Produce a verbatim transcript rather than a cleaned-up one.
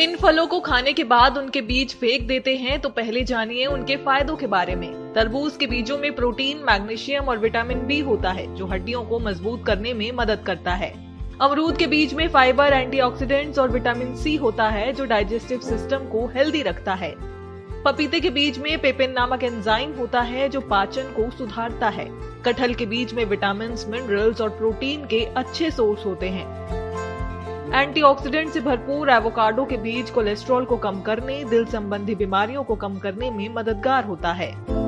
इन फलों को खाने के बाद उनके बीज फेंक देते हैं तो पहले जानिए उनके फायदों के बारे में। तरबूज के बीजों में प्रोटीन, मैग्नीशियम और विटामिन बी होता है जो हड्डियों को मजबूत करने में मदद करता है। अमरूद के बीज में फाइबर, एंटीऑक्सीडेंट्स और विटामिन सी होता है जो डाइजेस्टिव सिस्टम को हेल्दी रखता है। पपीते के बीज में पेपिन नामक एंजाइम होता है जो पाचन को सुधारता है। कटहल के बीज में विटामिन, मिनरल्स और प्रोटीन के अच्छे सोर्स होते हैं। एंटीऑक्सीडेंट से भरपूर एवोकाडो के बीज कोलेस्ट्रॉल को कम करने, दिल संबंधी बीमारियों को कम करने में मददगार होता है।